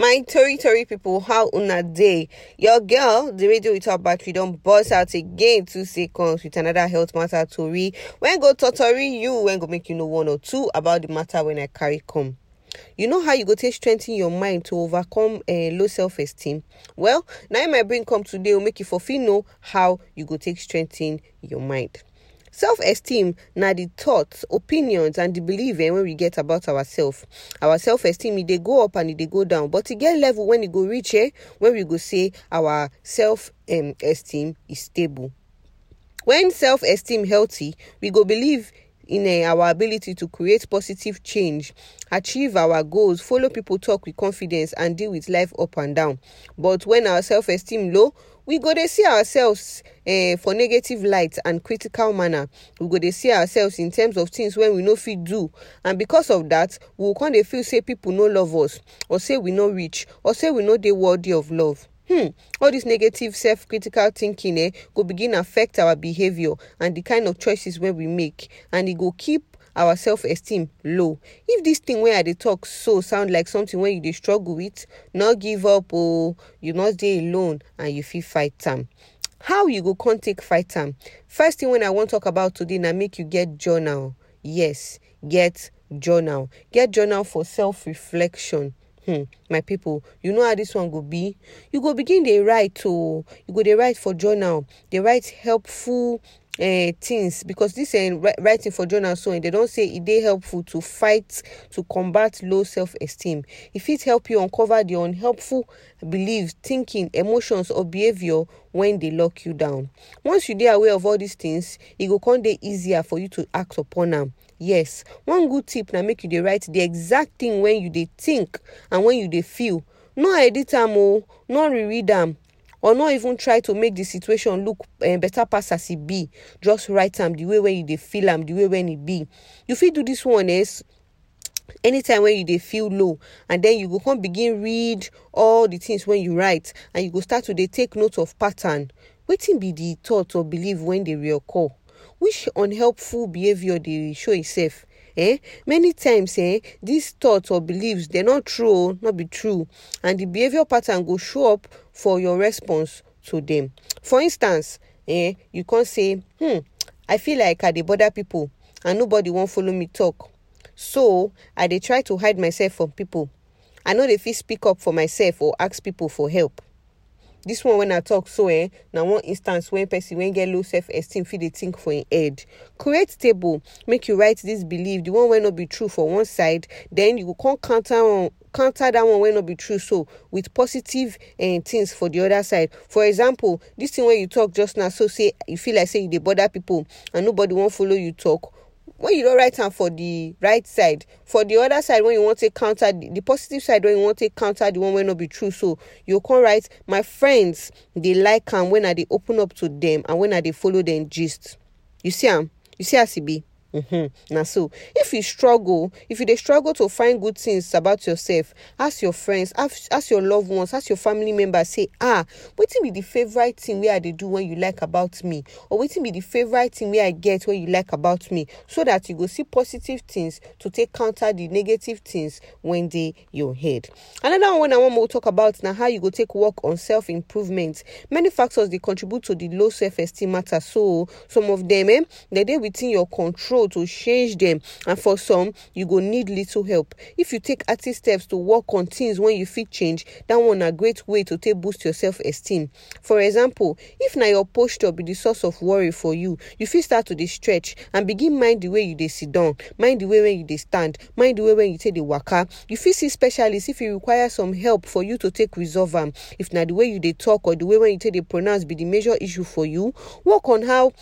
My tori people, how una dey? Your girl, the radio without battery, don't burst out again 2 seconds with another health matter tori. When go totori you, when go make you know one or two about the matter when I carry come. You know how you go take strengthen your mind to overcome low self-esteem? Well, now in my brain come today will make you for feel know how you go take strengthen your mind. Self-esteem na the thoughts, opinions, and the belief when we get about ourselves. Our self-esteem, it dey go up and it dey go down. But it get level when it go reach here, when we go say our self-esteem is stable. When self-esteem healthy, we go believe in our ability to create positive change, achieve our goals, follow people talk with confidence, and deal with life up and down. But when our self-esteem low, we go to see ourselves for negative light and critical manner. We go to see ourselves in terms of things when we no fit do. And because of that, we will come to feel say people no love us, or say we no rich, or say we no dey worthy of love. All this negative self-critical thinking go begin affect our behavior and the kind of choices where we make. And it go keep our self-esteem low. If this thing where they talk so sound like something when you dey struggle with, not give up or you not dey alone and you feel fight time. How you go come take fight time? First thing when I want to talk about today na make you get journal. Yes, get journal. Get journal for self-reflection. My people, you know how this one go be. You go begin dey write you go dey write for journal. They write helpful things, because this writing for journal so and they don't say it dey helpful to fight to combat low self-esteem. If it help you uncover the unhelpful beliefs, thinking, emotions or behavior when they lock you down. Once you dey aware of all these things, it go come dey easier for you to act upon them. Yes, one good tip na make you dey write the exact thing when you dey think and when you dey feel. No edit am o, no reread am, or not even try to make the situation look better pass as it be. Just write them the way when you dey feel them, the way when it be. You fit do this one is anytime when you dey feel low, and then you go come begin read all the things when you write, and you go start to dey take note of pattern. Wetin be the thought or belief when they reoccur? Which unhelpful behavior they show itself? Many times these thoughts or beliefs they're not true, not be true, and the behavior pattern go show up for your response to them. For instance, you can say, I feel like I dey bother people and nobody won't follow me talk, so I dey try to hide myself from people. I know they fit speak up for myself or ask people for help. This one when I talk so now one instance when person when get low self-esteem feel they think for an head. Create table, make you write this belief, the one when not be true for one side, then you can't counter that one when not be true so with positive things for the other side. For example, this thing when you talk just now, so say you feel like say you dey bother people and nobody won't follow you talk. When you don't write am for the right side, for the other side, when you want to counter the positive side, when you want to counter the one will not be true, so you can write, my friends, they like am when I dey open up to them and when I dey follow them gist. You see am? You see as it be? Now, so if you struggle to find good things about yourself, ask your friends, ask your loved ones, ask your family members, say, wetin be the favorite thing where I dey do when you like about me, or wetin be the favorite thing where I get when you like about me, so that you go see positive things to take counter the negative things when they your head. Another one I want to talk about now how you go take work on self-improvement. Many factors they contribute to the low self-esteem matter, so some of them they're within your control to change them, and for some you go need little help. If you take active steps to work on things when you fit change, that one a great way to take boost your self-esteem. For example, if now your posture be the source of worry for you, you fit start to dey stretch and begin mind the way you dey sit down, mind the way when you dey stand, mind the way when you take the waka. You fit see specialists if you require some help for you to take resolve them. If now the way you dey talk or the way when you take the pronounce be the major issue for you, work on how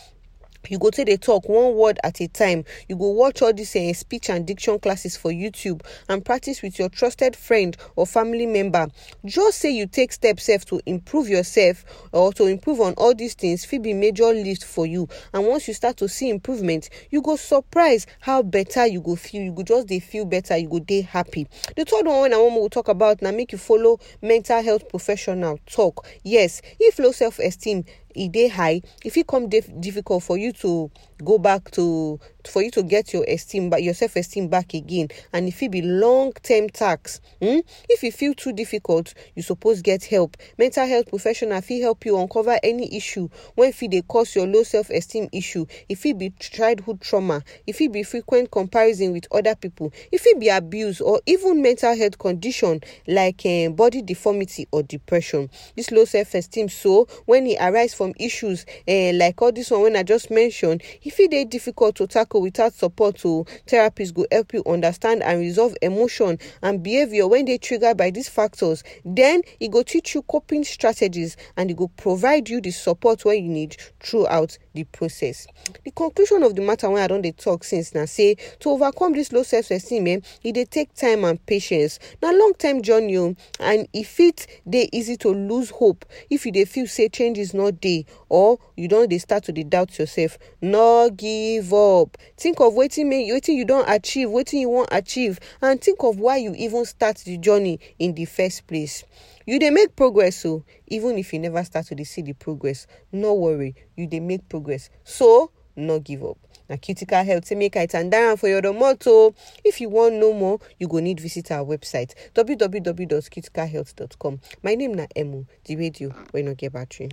you go take the talk one word at a time. You go watch all these speech and diction classes for YouTube and practice with your trusted friend or family member. Just say you take steps to improve yourself or to improve on all these things fit be major lift for you. And once you start to see improvement, you go surprise how better you go feel. You go just dey feel better. You go dey happy. The third one when I want to talk about now make you follow mental health professional talk. Yes, if low self-esteem e dey high, if it come difficult for you to go back to, for you to get your esteem, but your self-esteem back again. And if it be long-term tax, if you feel too difficult, you suppose get help. Mental health professional fee help you uncover any issue. When fee they cause your low self-esteem issue, if it be childhood trauma, if it be frequent comparison with other people, if it be abuse or even mental health condition like body deformity or depression. This low self-esteem, so when it arises from issues like all this one when I just mentioned, if it is difficult to tackle without support, to therapists go help you understand and resolve emotion and behavior when they trigger by these factors. Then it go teach you coping strategies and it go provide you the support where you need throughout the process. The conclusion of the matter when I don't talk since now say to overcome this low self-esteem, it they take time and patience. Now long-term journey, and if it they easy to lose hope, if you they feel say change is not there, or you don't they start to they doubt yourself. No give up. Think of waiting you don't achieve, waiting you won't achieve, and think of why you even start the journey in the first place. You they make progress, so even if you never start to see the progress, no worry, you they make progress. So no give up. Now Cuticle Health make it and down for your motto. If you want no more, you go need visit our website www.cuticlehealth.com. My name na Emu, the radio when I get battery.